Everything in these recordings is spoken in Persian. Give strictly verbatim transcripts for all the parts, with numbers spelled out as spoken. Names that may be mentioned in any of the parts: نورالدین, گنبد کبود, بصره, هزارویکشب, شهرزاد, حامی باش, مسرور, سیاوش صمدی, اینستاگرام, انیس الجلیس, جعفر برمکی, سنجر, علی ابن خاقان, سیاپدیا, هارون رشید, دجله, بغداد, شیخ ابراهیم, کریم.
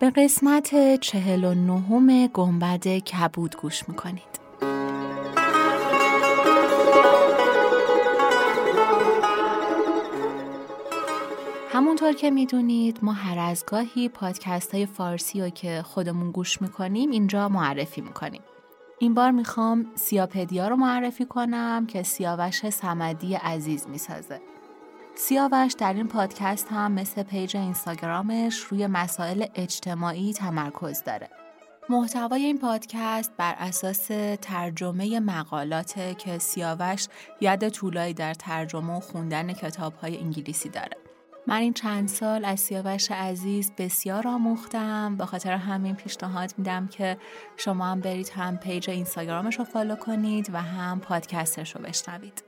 به قسمت چهل و نهم گنبد کبود گوش میکنید. همونطور که میدونید ما هر از گاهی پادکست های فارسی رو که خودمون گوش میکنیم اینجا معرفی میکنیم. این بار میخوام سیاپدیا رو معرفی کنم که سیاوش صمدی عزیز میسازه. سیاوش در این پادکست هم مثل پیج اینستاگرامش روی مسائل اجتماعی تمرکز داره. محتوای این پادکست بر اساس ترجمه مقالاته که سیاوش ید طولایی در ترجمه و خوندن کتاب‌های انگلیسی داره. من این چند سال از سیاوش عزیز بسیار آموختم، به خاطر همین پیشنهاد میدم که شما هم برید هم پیج اینستاگرامش رو فالو کنید و هم پادکستش رو بشنوید.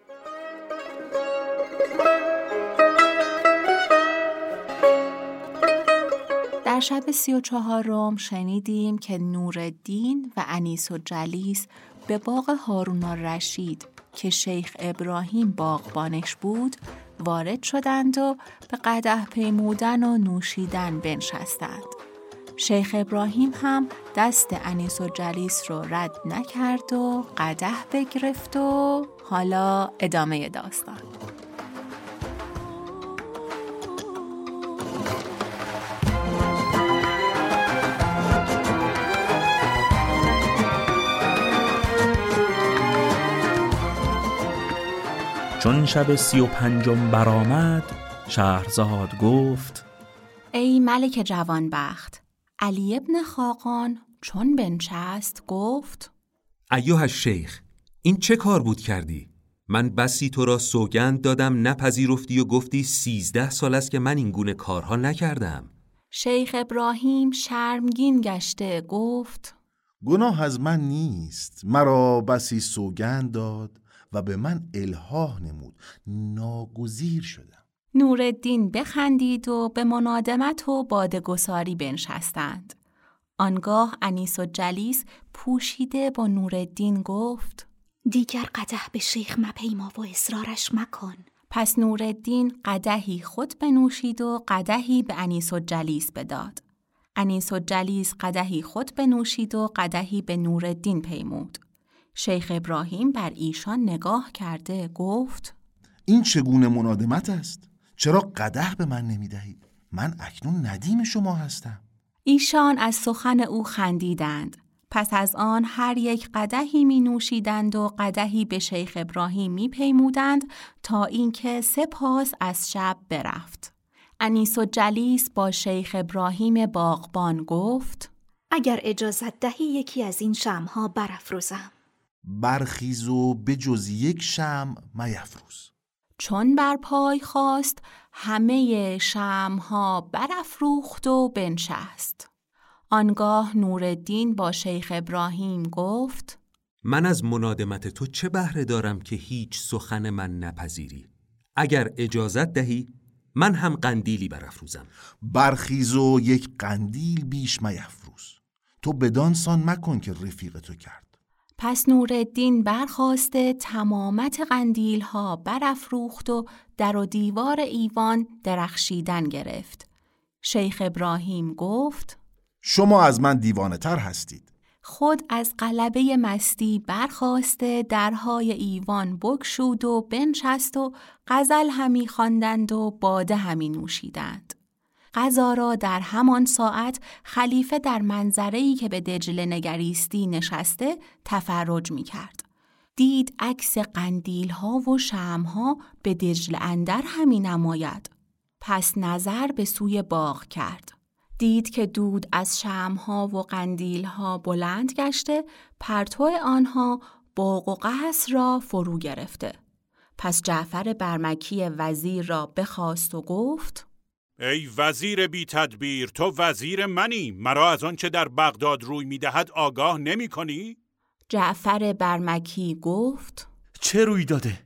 در شب سی و چهارم شنیدیم که نورالدین و انیس الجلیس به باغ هارون رشید که شیخ ابراهیم باغبانش بود وارد شدند و به قدح پیمودن و نوشیدن بنشستند. شیخ ابراهیم هم دست انیس الجلیس رو رد نکرد و قدح بگرفت و حالا ادامه داستان. چون شب سی و پنجم برآمد شهرزاد گفت ای ملک جوانبخت. علی ابن خاقان چون بنشست گفت ایها شیخ، این چه کار بود کردی؟ من بسی تو را سوگند دادم نپذیرفتی و گفتی سیزده سال است که من این گونه کارها نکردم. شیخ ابراهیم شرمگین گشته گفت گناه از من نیست، مرا بسی سوگند داد و به من الحاح نمود، ناگزیر شدم. نورالدین بخندید و به منادمت و بادگساری بنشستند. آنگاه انیس الجلیس پوشیده با نورالدین گفت دیگر قدح به شیخ مپیما و اصرارش مکن. پس نورالدین قدحی خود بنوشید و قدحی به انیس الجلیس بداد. انیس الجلیس قدحی خود بنوشید و قدحی به نورالدین پیمود. شیخ ابراهیم بر ایشان نگاه کرده گفت این چگونه منادمت است؟ چرا قدح به من نمی دهید؟ من اکنون ندیم شما هستم. ایشان از سخن او خندیدند. پس از آن هر یک قدحی می نوشیدند و قدحی به شیخ ابراهیم می پیمودند تا اینکه سپاس از شب برفت. انیس الجلیس با شیخ ابراهیم باغبان گفت اگر اجازت دهی یکی از این شمع‌ها برافروزم. برخیز و به جز یک شمع میفروز. چون بر پای خواست همه شمع‌ها برافروخت و بنشست. آنگاه نورالدین با شیخ ابراهیم گفت من از منادمت تو چه بهره دارم که هیچ سخن من نپذیری؟ اگر اجازت دهی من هم قندیلی برافروزم. برخیز و یک قندیل بیش میفروز. تو بدانسان مکن که رفیق تو کرد. پس نورالدین برخاسته تمامت قندیل ها برافروخت و در و دیوار ایوان درخشیدن گرفت. شیخ ابراهیم گفت شما از من دیوانه تر هستید. خود از قلبه مستی برخاسته درهای ایوان بگشود و بنشست و غزل همی خواندند و باده همی نوشیدند. غذا را در همان ساعت خلیفه در منظره‌ای که به دجله نگریستی نشسته تفرج می کرد. دید عکس قندیل ها و شمع ها به دجله اندر همی نماید. پس نظر به سوی باغ کرد. دید که دود از شمع ها و قندیل ها بلند گشته پرتو آنها باغ و قصر را فرو گرفته. پس جعفر برمکی وزیر را بخواست و گفت ای وزیر بی تدبیر، تو وزیر منی، مرا از آن چه در بغداد روی می‌دهد آگاه نمی کنی؟ جعفر برمکی گفت چه روی داده؟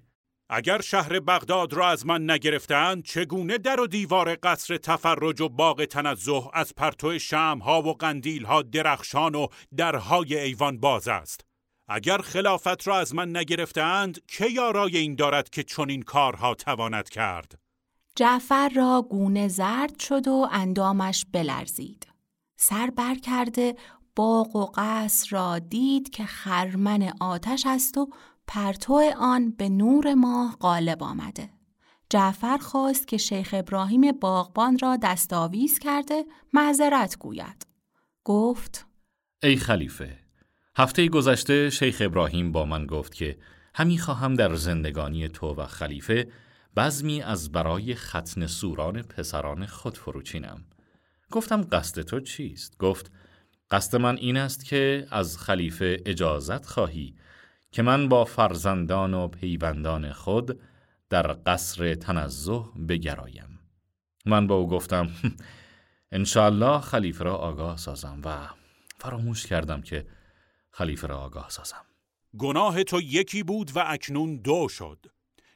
اگر شهر بغداد را از من نگرفتند، چگونه در و دیوار قصر تفرج و باغ تنزه از پرتو شمع‌ها و قندیل‌ها درخشان و درهای ایوان باز است؟ اگر خلافت را از من نگرفتند، که یارای این دارد که چنین کارها تواند کرد؟ جعفر را گونه زرد شد و اندامش بلرزید. سر بر کرده باغ و قصر را دید که خرمن آتش است و پرتو آن به نور ماه غالب آمده. جعفر خواست که شیخ ابراهیم باغبان را دستاویز کرده معذرت گوید. گفت ای خلیفه، هفته گذشته شیخ ابراهیم با من گفت که همی خواهم در زندگانی تو و خلیفه بزمی از برای ختن سوران پسران خود فروچینم. گفتم قصد تو چیست؟ گفت قصد من این است که از خلیفه اجازت خواهی که من با فرزندان و پیوندان خود در قصر تنزه بگرایم. من با او گفتم انشاءالله خلیفه را آگاه سازم و فراموش کردم که خلیفه را آگاه سازم. گناه تو یکی بود و اکنون دو شد.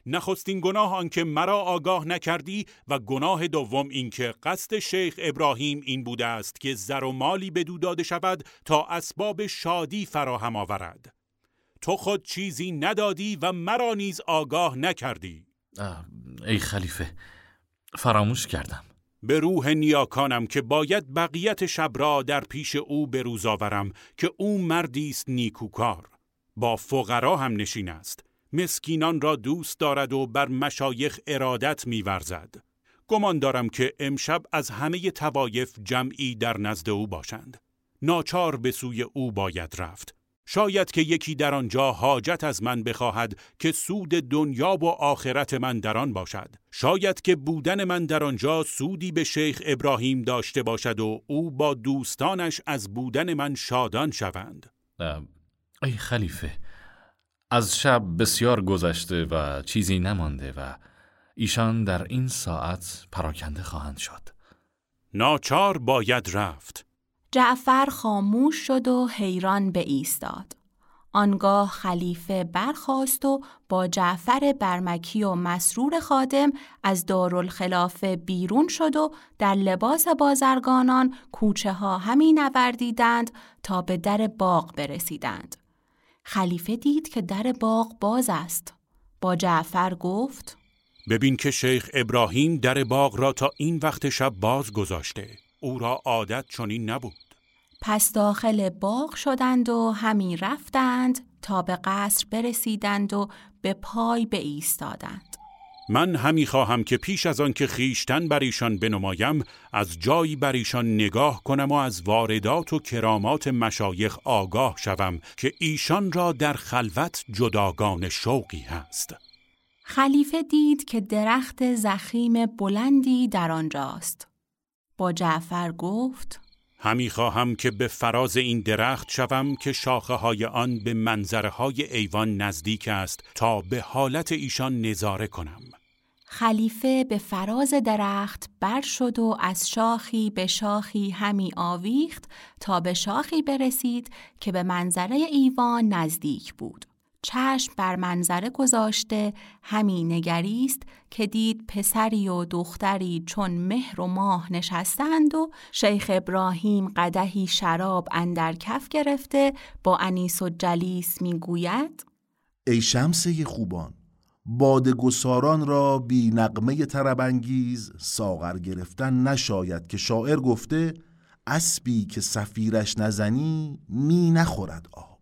نخستین گناه آنکه مرا آگاه نکردی و گناه دوم اینکه قصد شیخ ابراهیم این بوده است که زر و مالی بدو داده شود تا اسباب شادی فراهم آورد. تو خود چیزی ندادی و مرا نیز آگاه نکردی. ای خلیفه، فراموش کردم. به روح نیاکانم که باید بقیت شب را در پیش او به روز آورم که او مردی است نیکوکار، با فقرا هم نشین است، مسکینان را دوست دارد و بر مشایخ ارادت می‌ورزد. گمان دارم که امشب از همه طوایف جمعی در نزد او باشند. ناچار به سوی او باید رفت. شاید که یکی در آنجا حاجت از من بخواهد که سود دنیا و آخرت من در آن باشد. شاید که بودن من در آنجا سودی به شیخ ابراهیم داشته باشد و او با دوستانش از بودن من شادان شوند. ای خلیفه، از شب بسیار گذشته و چیزی نمانده و ایشان در این ساعت پراکنده خواهند شد. ناچار باید رفت. جعفر خاموش شد و حیران به ایستاد. آنگاه خلیفه برخاست و با جعفر برمکی و مسرور خادم از دارالخلافه بیرون شد و در لباس بازرگانان کوچه ها همی نوردیدند تا به در باغ برسیدند. خلیفه دید که در باغ باز است. با جعفر گفت ببین که شیخ ابراهیم در باغ را تا این وقت شب باز گذاشته. او را عادت چنین نبود. پس داخل باغ شدند و همی رفتند تا به قصر برسیدند و به پای به ایستادند. من همی خواهم که پیش از آن که خیشتن بر ایشان بنمایم، از جایی بر ایشان نگاه کنم و از واردات و کرامات مشایخ آگاه شوم که ایشان را در خلوت جداگان شوقی هست. خلیفه دید که درخت ضخیم بلندی در آنجاست. با جعفر گفت همی خواهم که به فراز این درخت شوم که شاخه های آن به منظره های ایوان نزدیک است تا به حالت ایشان نظاره کنم. خلیفه به فراز درخت بر شد و از شاخی به شاخی همی آویخت تا به شاخی برسید که به منظره ایوان نزدیک بود. چشم بر منظره گذاشته همی نگریست که دید پسری و دختری چون مهر و ماه نشستند و شیخ ابراهیم قدحی شراب اندر کف گرفته با انیس الجلیس میگوید ای شمسه خوبان، باد گساران را بی نغمه طرب‌انگیز ساغر گرفتن نشاید که شاعر گفته اسبی که صفیرش نزنی می نخورد آب.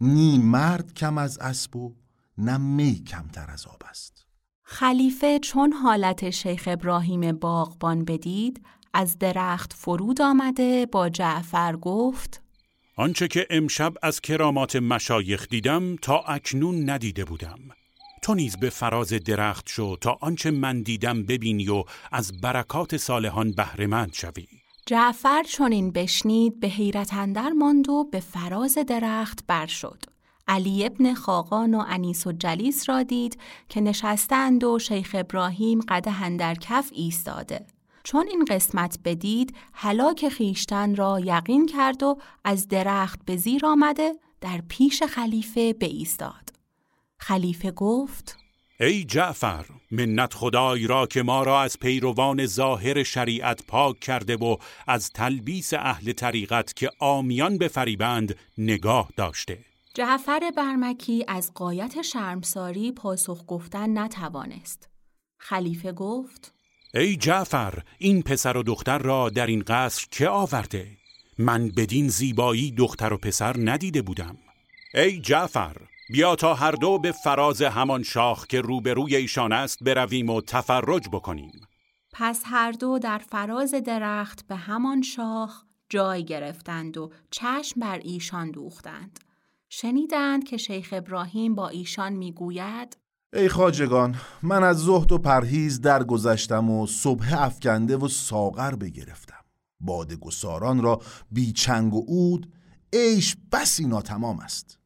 نی مرد کم از اسب و نه می کمتر از آب است. خلیفه چون حالت شیخ ابراهیم باغبان بدید، از درخت فرود آمده با جعفر گفت آنچه که امشب از کرامات مشایخ دیدم تا اکنون ندیده بودم. تو نیز به فراز درخت شو تا آنچه من دیدم ببینی و از برکات صالحان بهره مند شوی. جعفر چون این بشنید به حیرت اندر ماند و به فراز درخت بر شد. علی ابن خاقان و انیس الجلیس را دید که نشستند و شیخ ابراهیم قدح اندر کف ایستاده. چون این قسمت بدید هلاک خیشتن را یقین کرد و از درخت به زیر آمده در پیش خلیفه بایستاد. خلیفه گفت: ای جعفر، منت خدای را که ما را از پیروان ظاهر شریعت پاک کرده و از تلبیس اهل طریقت که عامیان بفریبند نگاه داشته. جعفر برمکی از غایت شرمساری پاسخ گفتن نتوانست. خلیفه گفت: ای جعفر، این پسر و دختر را در این قصر که آورده؟ من بدین زیبایی دختر و پسر ندیده بودم. ای جعفر، بیا تا هر دو به فراز همان شاخ که روبروی ایشان است برویم و تفرج بکنیم. پس هر دو در فراز درخت به همان شاخ جای گرفتند و چشم بر ایشان دوختند. شنیدند که شیخ ابراهیم با ایشان میگوید: ای خواجگان، من از زهد و پرهیز درگذشتم و صبح افکنده و ساغر بگرفتم. باده گساران را بی چنگ و عود عیش بسی ناتمام است.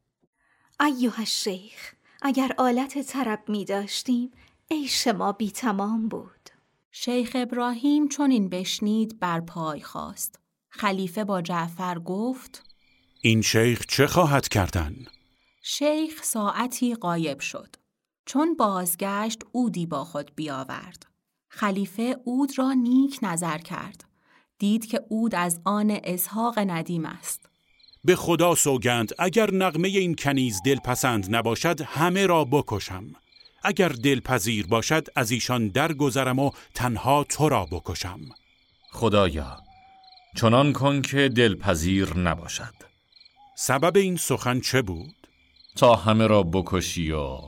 ایها شیخ، اگر آلت طرب می داشتیم عیش ما بی تمام بود. شیخ ابراهیم چون این بشنید بر پای خواست. خلیفه با جعفر گفت: این شیخ چه خواهد کردن؟ شیخ ساعتی غایب شد. چون بازگشت عودی با خود بیاورد. خلیفه عود را نیک نظر کرد. دید که عود از آن اسحاق ندیم است. به خدا سوگند اگر نغمه این کنیز دلپسند نباشد همه را بکشم. اگر دلپذیر باشد از ایشان درگذرم و تنها تو را بکشم. خدایا، چنان کن که دلپذیر نباشد. سبب این سخن چه بود؟ تا همه را بکشی و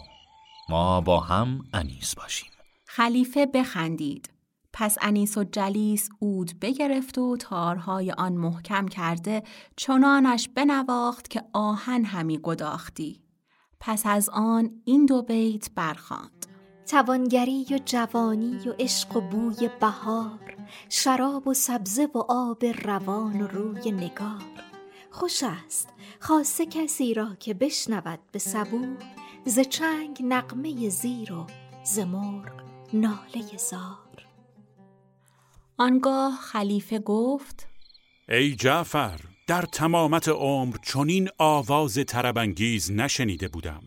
ما با هم انیس باشیم. خلیفه بخندید. پس انیس الجلیس عود بگرفت و تارهای آن محکم کرده چنانش بنواخت که آهن همی گداختی. پس از آن این دو بیت برخواند: توانگری و جوانی و عشق و بوی بهار، شراب و سبزه و آب روان و روی نگار. خوش است خاصه کسی را که بشنود به صبور، ز چنگ نغمه زیر و ز مرغ ناله زار. آنگاه خلیفه گفت: ای جعفر، در تمامت عمر چنین آواز طرب انگیز نشنیده بودم.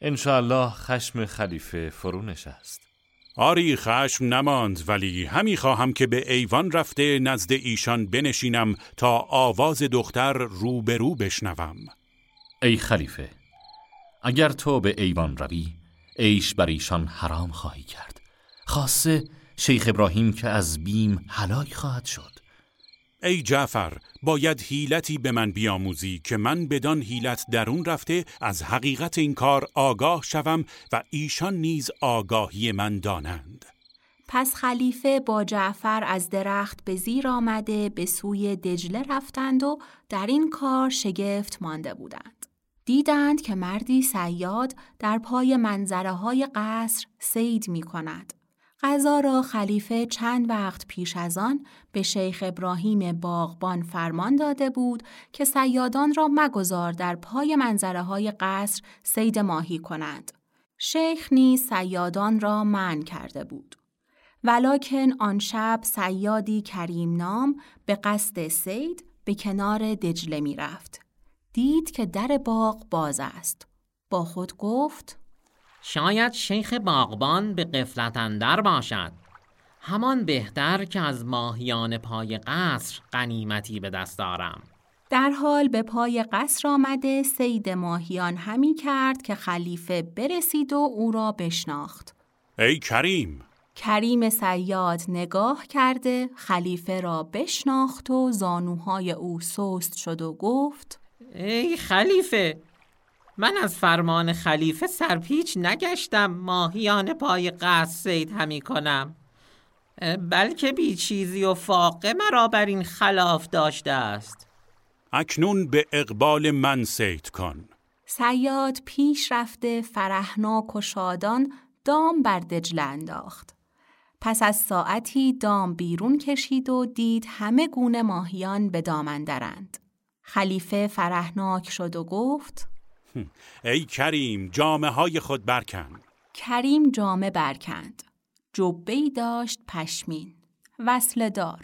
انشاءالله خشم خلیفه فرونش است. آری، خشم نماند، ولی همی خواهم که به ایوان رفته نزد ایشان بنشینم تا آواز دختر روبرو بشنوم. ای خلیفه، اگر تو به ایوان روی عیش بر ایشان حرام خواهی کرد، خاصه شیخ ابراهیم که از بیم هلاک خواهد شد. ای جعفر، باید حیلتی به من بیاموزی که من بدان حیلت درون رفته از حقیقت این کار آگاه شوم و ایشان نیز آگاهی من دانند. پس خلیفه با جعفر از درخت به زیر آمده به سوی دجله رفتند و در این کار شگفت مانده بودند. دیدند که مردی صیاد در پای منظره های قصر صید می کند. غذا را خلیفه چند وقت پیش از آن به شیخ ابراهیم باغبان فرمان داده بود که صیادان را مگذار در پای منظره‌های قصر صید ماهی کنند. شیخ نیز صیادان را منع کرده بود. ولکن آن شب صیادی کریم نام به قصد صید به کنار دجله می رفت. دید که در باغ باز است. با خود گفت: شاید شیخ باغبان به غفلت اندر باشد. همان بهتر که از ماهیان پای قصر غنیمتی به دست آرم. در حال به پای قصر آمده صید ماهیان همی کرد که خلیفه برسید و او را بشناخت. ای کریم! کریم صیاد نگاه کرده خلیفه را بشناخت و زانوهای او سست شد و گفت: ای خلیفه، من از فرمان خلیفه سرپیچ نگشتم ماهیان پای قصر صید همی کنم، بلکه بی چیزی و فاقه مرا بر این خلاف داشته است. اکنون به اقبال من صید کن. صیاد پیش رفته فرحناک و شادان دام بر دجله انداخت. پس از ساعتی دام بیرون کشید و دید همه گونه ماهیان به دام اندرند. خلیفه فرحناک شد و گفت: ای کریم، جامه های خود برکن. کریم جامه برکند. جبه‌ای داشت پشمین وصل دار،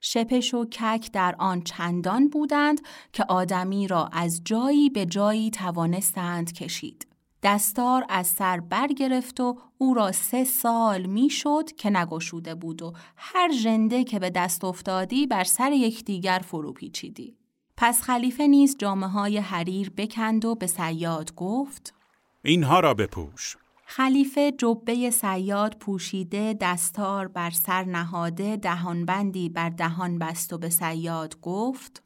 شپش و کک در آن چندان بودند که آدمی را از جایی به جایی توانستند کشید. دستار از سر برگرفت و او را سه سال می شد که نگشوده بود و هر ژنده که به دست افتادی بر سر یکدیگر فرو پیچیدی. پس خلیفه نیز جامه های حریر بکند و به صیاد گفت اینها را بپوش. خلیفه جبه صیاد پوشیده، دستار بر سر نهاده، دهانبندی بر دهان بست و به صیاد گفت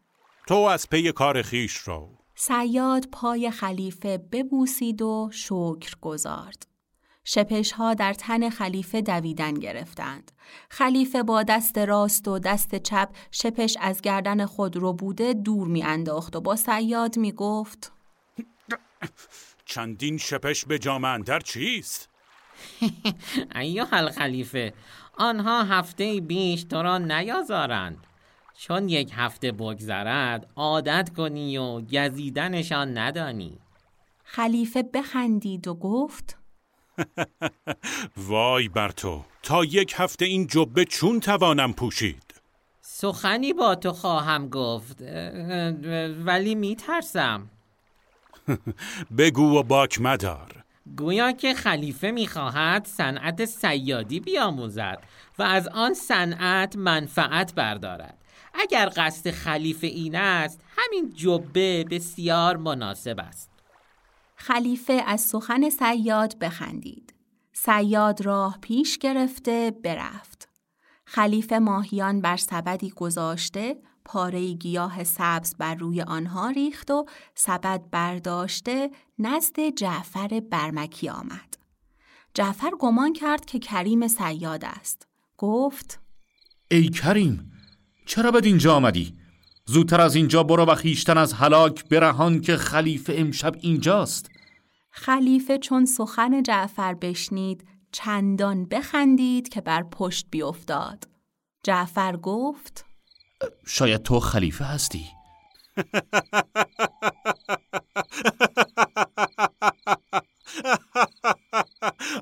تو از پی کار خیش رو. صیاد پای خلیفه ببوسید و شکر گزارد. شپش‌ها در تن خلیفه دویدن گرفتند. خلیفه با دست راست و دست چپ شپش از گردن خود رو بوده دور می انداخت و با صیاد می گفت چندین شپش به جامه اندر چیست؟ ایها خلیفه، آنها هفته بیش تو را نیازارند، چون یک هفته بگذرد عادت کنی و گزیدنشان ندانی. خلیفه بخندید و گفت وای بر تو، تا یک هفته این جبه چون توانم پوشید؟ سخنی با تو خواهم گفت ولی میترسم. بگو و باک مدار. گویا که خلیفه میخواهد صنعت صیادی بیاموزد و از آن صنعت منفعت بردارد. اگر قصد خلیفه این است، همین جبه بسیار مناسب است. خلیفه از سخن صیاد بخندید. صیاد راه پیش گرفته برفت. خلیفه ماهیان بر سبدی گذاشته، پاره گیاه سبز بر روی آنها ریخت و سبد برداشته نزد جعفر برمکی آمد. جعفر گمان کرد که کریم صیاد است. گفت ای کریم، چرا به اینجا آمدی؟ زودتر از اینجا برو و خیشتن از هلاک برهان که خلیفه امشب اینجاست. خلیفه چون سخن جعفر بشنید چندان بخندید که بر پشت بیافتاد. جعفر گفت شاید تو خلیفه هستی؟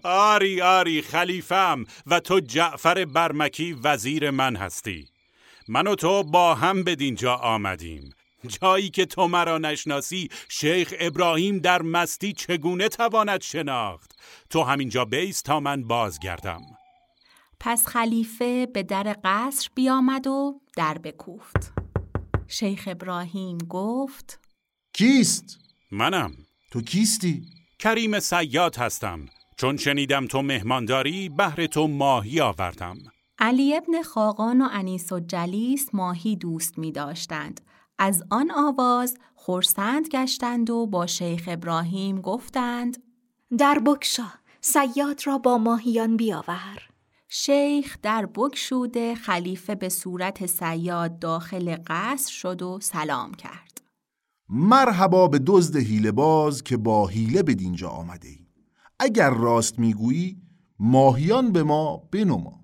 آری آری خلیفم و تو جعفر برمکی وزیر من هستی. من و تو با هم به دینجا آمدیم. جایی که تو مرا نشناسی شیخ ابراهیم در مستی چگونه تواند شناخت؟ تو همینجا بیس تا من بازگردم. پس خلیفه به در قصر بیامد و در بکوفت. شیخ ابراهیم گفت کیست؟ منم. تو کیستی؟ کریم صیاد هستم. چون شنیدم تو مهمانداری، بهر تو ماهی آوردم. علی ابن خاقان و انیس الجلیس ماهی دوست می داشتند. از آن آواز خرسند گشتند و با شیخ ابراهیم گفتند در بکشا، صیاد را با ماهیان بیاور. شیخ در بکشوده، خلیفه به صورت صیاد داخل قصر شد و سلام کرد. مرحبا به دزد حیله باز که با حیله به دینجا آمده ای. اگر راست می گویی ماهیان به ما بنما.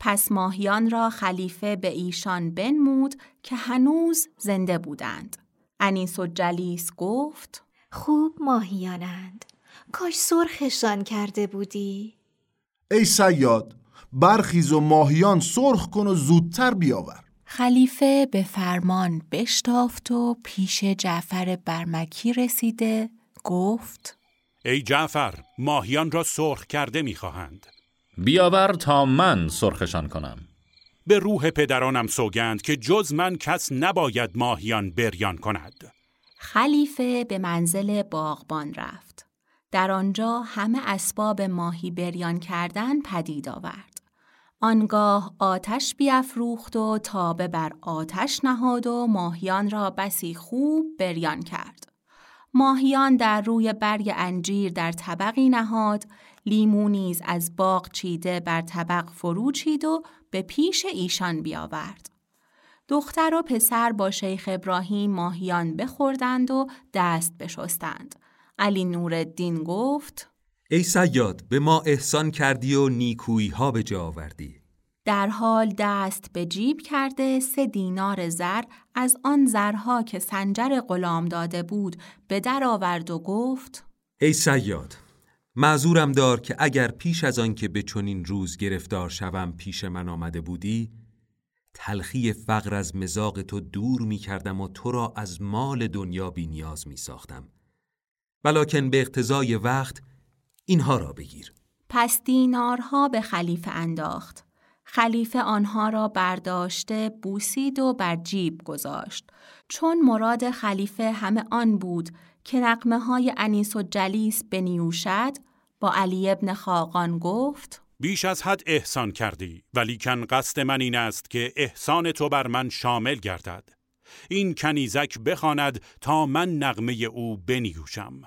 پس ماهیان را خلیفه به ایشان بنمود که هنوز زنده بودند. انیس الجلیس گفت خوب ماهیانند، کاش سرخشان کرده بودی. ای صیاد، برخیز و ماهیان سرخ کن و زودتر بیاور. خلیفه به فرمان بشتافت و پیش جعفر برمکی رسیده گفت ای جعفر، ماهیان را سرخ کرده می‌خواهند. بیاور تا من سرخشان کنم. به روح پدرانم سوگند که جز من کس نباید ماهیان بریان کند. خلیفه به منزل باغبان رفت. در آنجا همه اسباب ماهی بریان کردن پدید آورد. آنگاه آتش بیافروخت و تابه بر آتش نهاد و ماهیان را بسی خوب بریان کرد. ماهیان در روی برگ انجیر در طبقی نهاد، لیمو نیز از باغ چیده بر طبق فرو چید و به پیش ایشان بیاورد. دختر و پسر با شیخ ابراهیم ماهیان بخوردند و دست بشستند. علی نورالدین گفت ای صیاد، به ما احسان کردی و نیکویی ها به جا آوردی. در حال دست به جیب کرده سه دینار زر از آن زرها که سنجر غلام داده بود به در آورد و گفت ای صیاد، معذورم دار که اگر پیش از آن که به چنین روز گرفتار شوم پیش من آمده بودی، تلخی فقر از مزاق تو دور می کردم و تو را از مال دنیا بی نیاز می ساختم. ولکن به اقتضای وقت اینها را بگیر. پس دینارها به خلیفه انداخت. خلیفه آنها را برداشته بوسید و بر جیب گذاشت، چون مراد خلیفه همه آن بود که رقمه های انیس الجلیس بنیوشد. با علی ابن خاقان گفت: بیش از حد احسان کردی، ولیکن قصد من این است که احسان تو بر من شامل گردد. این کنیزک بخواند تا من نغمه او بنیوشم.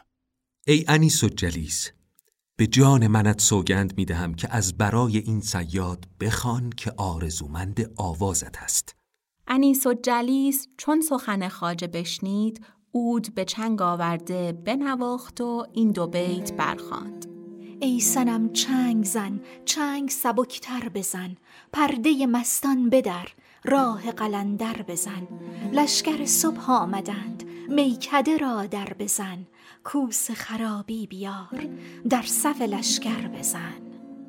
ای انیس الجلیس، به جان منت سوگند می دهم که از برای این صیاد بخوان که آرزومند آوازت هست. انیس الجلیس چون سخن خواجه بشنید، عود به چنگ آورده بنواخت و این دو بیت برخواند: ای صنم چنگ زن، چنگ سبکتر بزن، پرده مستان بدر، راه قلندر بزن، لشکر صبح آمدند، میکده را در بزن، کوس خرابی بیار، در صف لشکر بزن.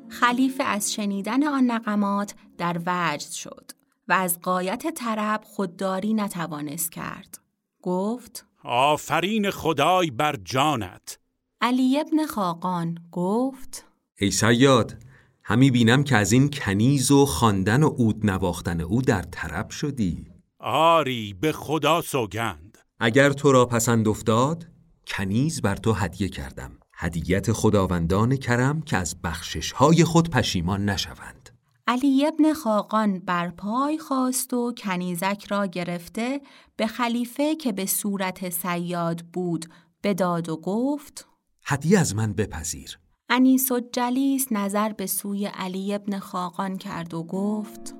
خلیفه از شنیدن آن نغمات در وجد شد و از غایت طرب خودداری نتوانست کرد. گفت: آفرین خدای بر جانت. علی ابن خاقان گفت: ای صیاد، همی بینم که از این کنیز و خواندن و عود نواختن او در طرب شدی. آری، به خدا سوگند. اگر تو را پسند افتاد، کنیز بر تو هدیه کردم، هدیت خداوندان کرم که از بخشش‌های خود پشیمان نشوند. علی ابن خاقان بر پای خاست و کنیزک را گرفته به خلیفه که به صورت صیاد بود بداد و گفت: هدیه از من بپذیر. انیس الجلیس نظر به سوی علی ابن خاقان کرد و گفت: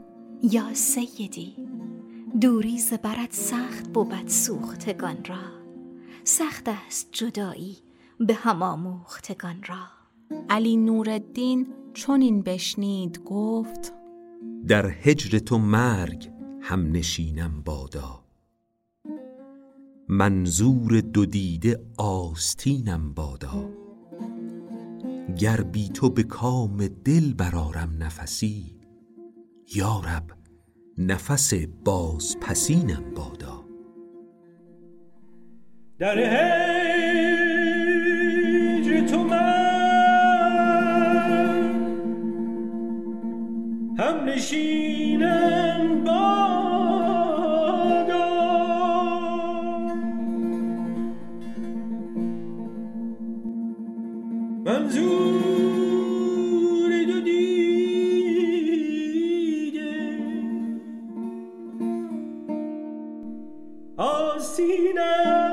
یا سیدی، دوری ز برت سخت بود سوختگان را، سخت است جدایی به هم آموختگان را. علی نورالدین چون این بشنید گفت: در هجر تو مرگ هم نشینم بادا، منظور دو دیده آستینم بادا، گر بی تو به کام دل برارم نفسی، یا رب نفس باز پسینم بادا. در هجر تو من هم نشینم بادا، منظور دو دیده آستینم.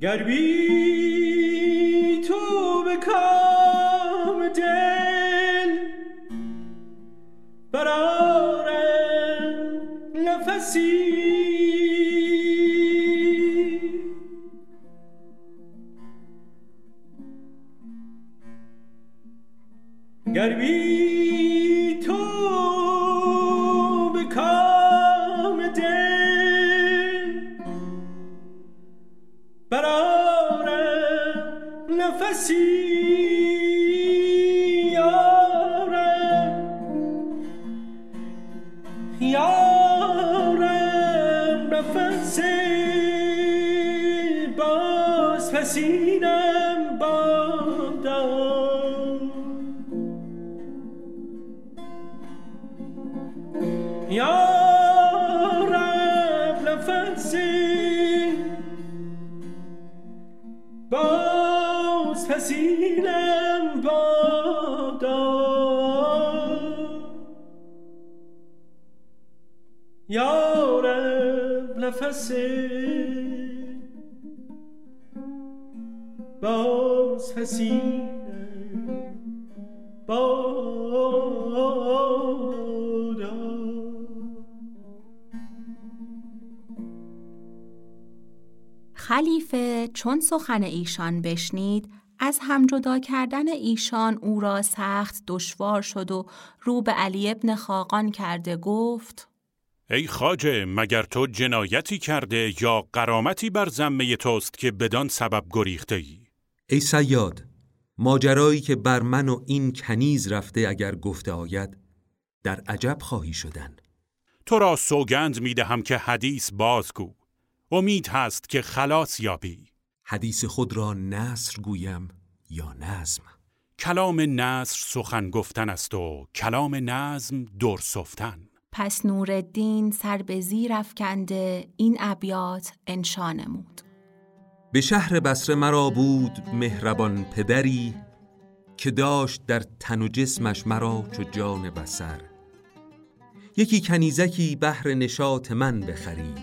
گر بی تو به کام دل برآرم نفسی، گر بی تو به کام دل برآرم نفسی، یارم یارم نفس باز پسینم بادا. خلیفه چون سخن ایشان بشنید، از هم جدا کردن ایشان او را سخت دشوار شد و رو به علی ابن خاقان کرده گفت: ای خواجه، مگر تو جنایتی کرده یا غرامتی بر ذمه توست که بدان سبب گریخته ای؟ ای صیاد، ماجرایی که بر من و این کنیز رفته اگر گفته آید در عجب خواهی شدن. تو را سوگند میدهم که حدیث بازگو، امید هست که خلاص یابی. حدیث خود را نثر گویم یا نظم؟ کلام نثر سخن گفتن است و کلام نظم درسفتن. پس نورالدین سر به زیر افکنده این ابیات انشا نمود. به شهر بصره مرا بود مهربان پدری، که داشت در تن و جسمش مرا چو جان بصر. یکی کنیزکی بهر نشاط من بخرید،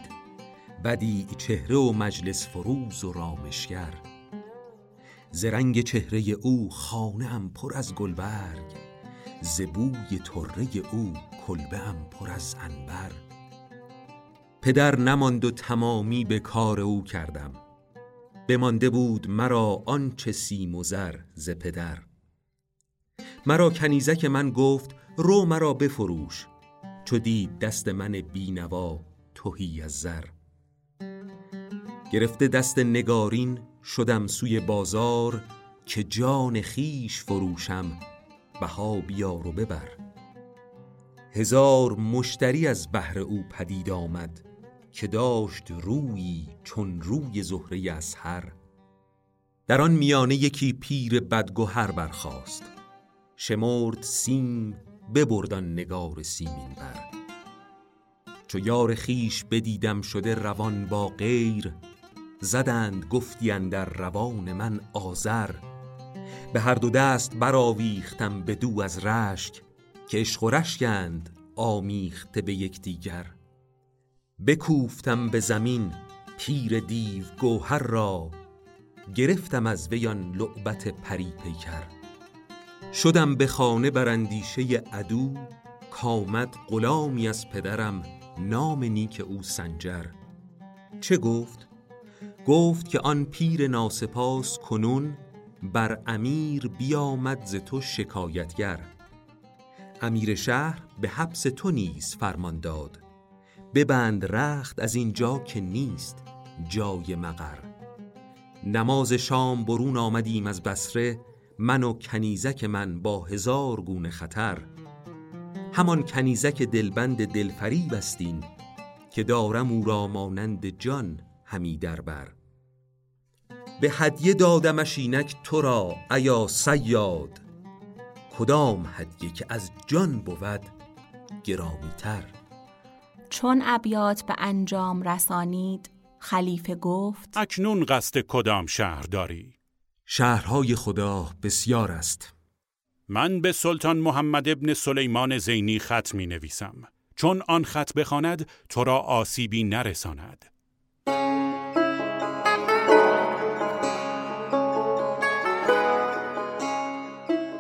بدیع چهره و مجلس فروز و رامشگر. ز رنگ چهره او خانه ام پر از گلبرگ، ز بوی طره او کلبه ام پر از عنبر. پدر نماند و تمامی به کار او کردم، بمانده بود مرا آنچه سیم و زر ز پدر. مرا کنیزک من گفت رو مرا بفروش، چو دید دست من بینوا تهی از زر. گرفته دست نگارین شدم سوی بازار، که جان خیش فروشم بها بیار و ببر. هزار مشتری از بهر او پدید آمد، که داشت رویی چون روی زهره اصحر. در آن میانه یکی پیر بدگوهر برخاست، شمرد سیم ببردن نگار سیمین بر. چو یار خیش بدیدم شده روان با غیر، زدند گفتی اندر روان من آذر. به هر دو دست براویختم بدو از رشک، که عشق و رشکند آمیخته به یکدیگر. بکوفتم به زمین پیر دیو گوهر را، گرفتم از ویان لعبت پری پیکر. شدم به خانه براندیشه عدو، کامد غلامی از پدرم نام نیک او سنجر. چه گفت؟ گفت که آن پیر ناسپاس کنون، بر امیر بیامد ز تو شکایتگر. امیر شهر به حبس تو نیز فرمان داد، ببند رخت از اینجا که نیست جای مقر. نماز شام برون آمدیم از بصره، من و کنیزک من با هزار گونه خطر. همان کنیزک دلبند دلفریب استین، که دارم او را مانند جان همی دربر. به هدیه دادمش اینک تو را ایا صیاد، کدام هدیه که از جان بود گرامی تر. چون ابیات به انجام رسانید، خلیفه گفت اکنون قصد کدام شهر داری؟ شهرهای خدا بسیار است. من به سلطان محمد ابن سلیمان زینی خط می نویسم، چون آن خط بخواند تو را آسیبی نرساند.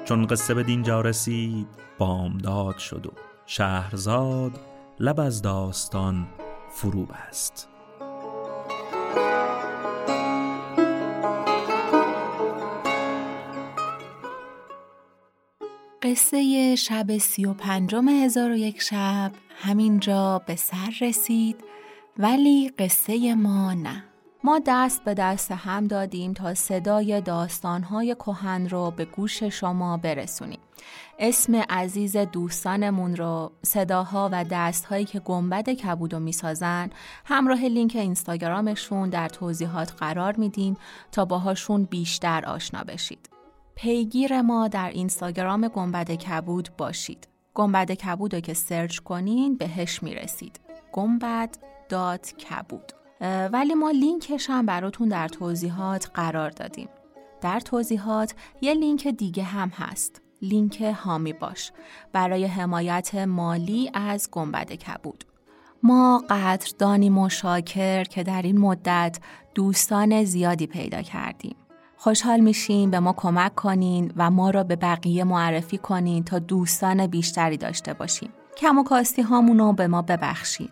چون قصه به دینجا رسید، بامداد شد و شهرزاد لب از داستان فرو بست. قصه شب سی و پنجم هزار و یک شب همینجا به سر رسید، ولی قصه ما نه. ما دست به دست هم دادیم تا صدای داستان‌های کهن رو به گوش شما برسونیم. اسم عزیز دوستانمون رو، صداها و دست‌هایی که گنبد کبود رو می‌سازن، همراه لینک اینستاگرامشون در توضیحات قرار میدیم تا باهاشون بیشتر آشنا بشید. پیگیر ما در اینستاگرام گنبد کبود باشید. گنبد کبود رو که سرچ کنین بهش میرسید. گنبد دات کبود. ولی ما لینکش هم براتون در توضیحات قرار دادیم. در توضیحات یه لینک دیگه هم هست، لینک حامی باش، برای حمایت مالی از گنبد کبود. ما قدردانیم و شاکر که در این مدت دوستان زیادی پیدا کردیم. خوشحال میشیم به ما کمک کنین و ما را به بقیه معرفی کنین تا دوستان بیشتری داشته باشیم. کم و کاستی هامونو به ما ببخشید.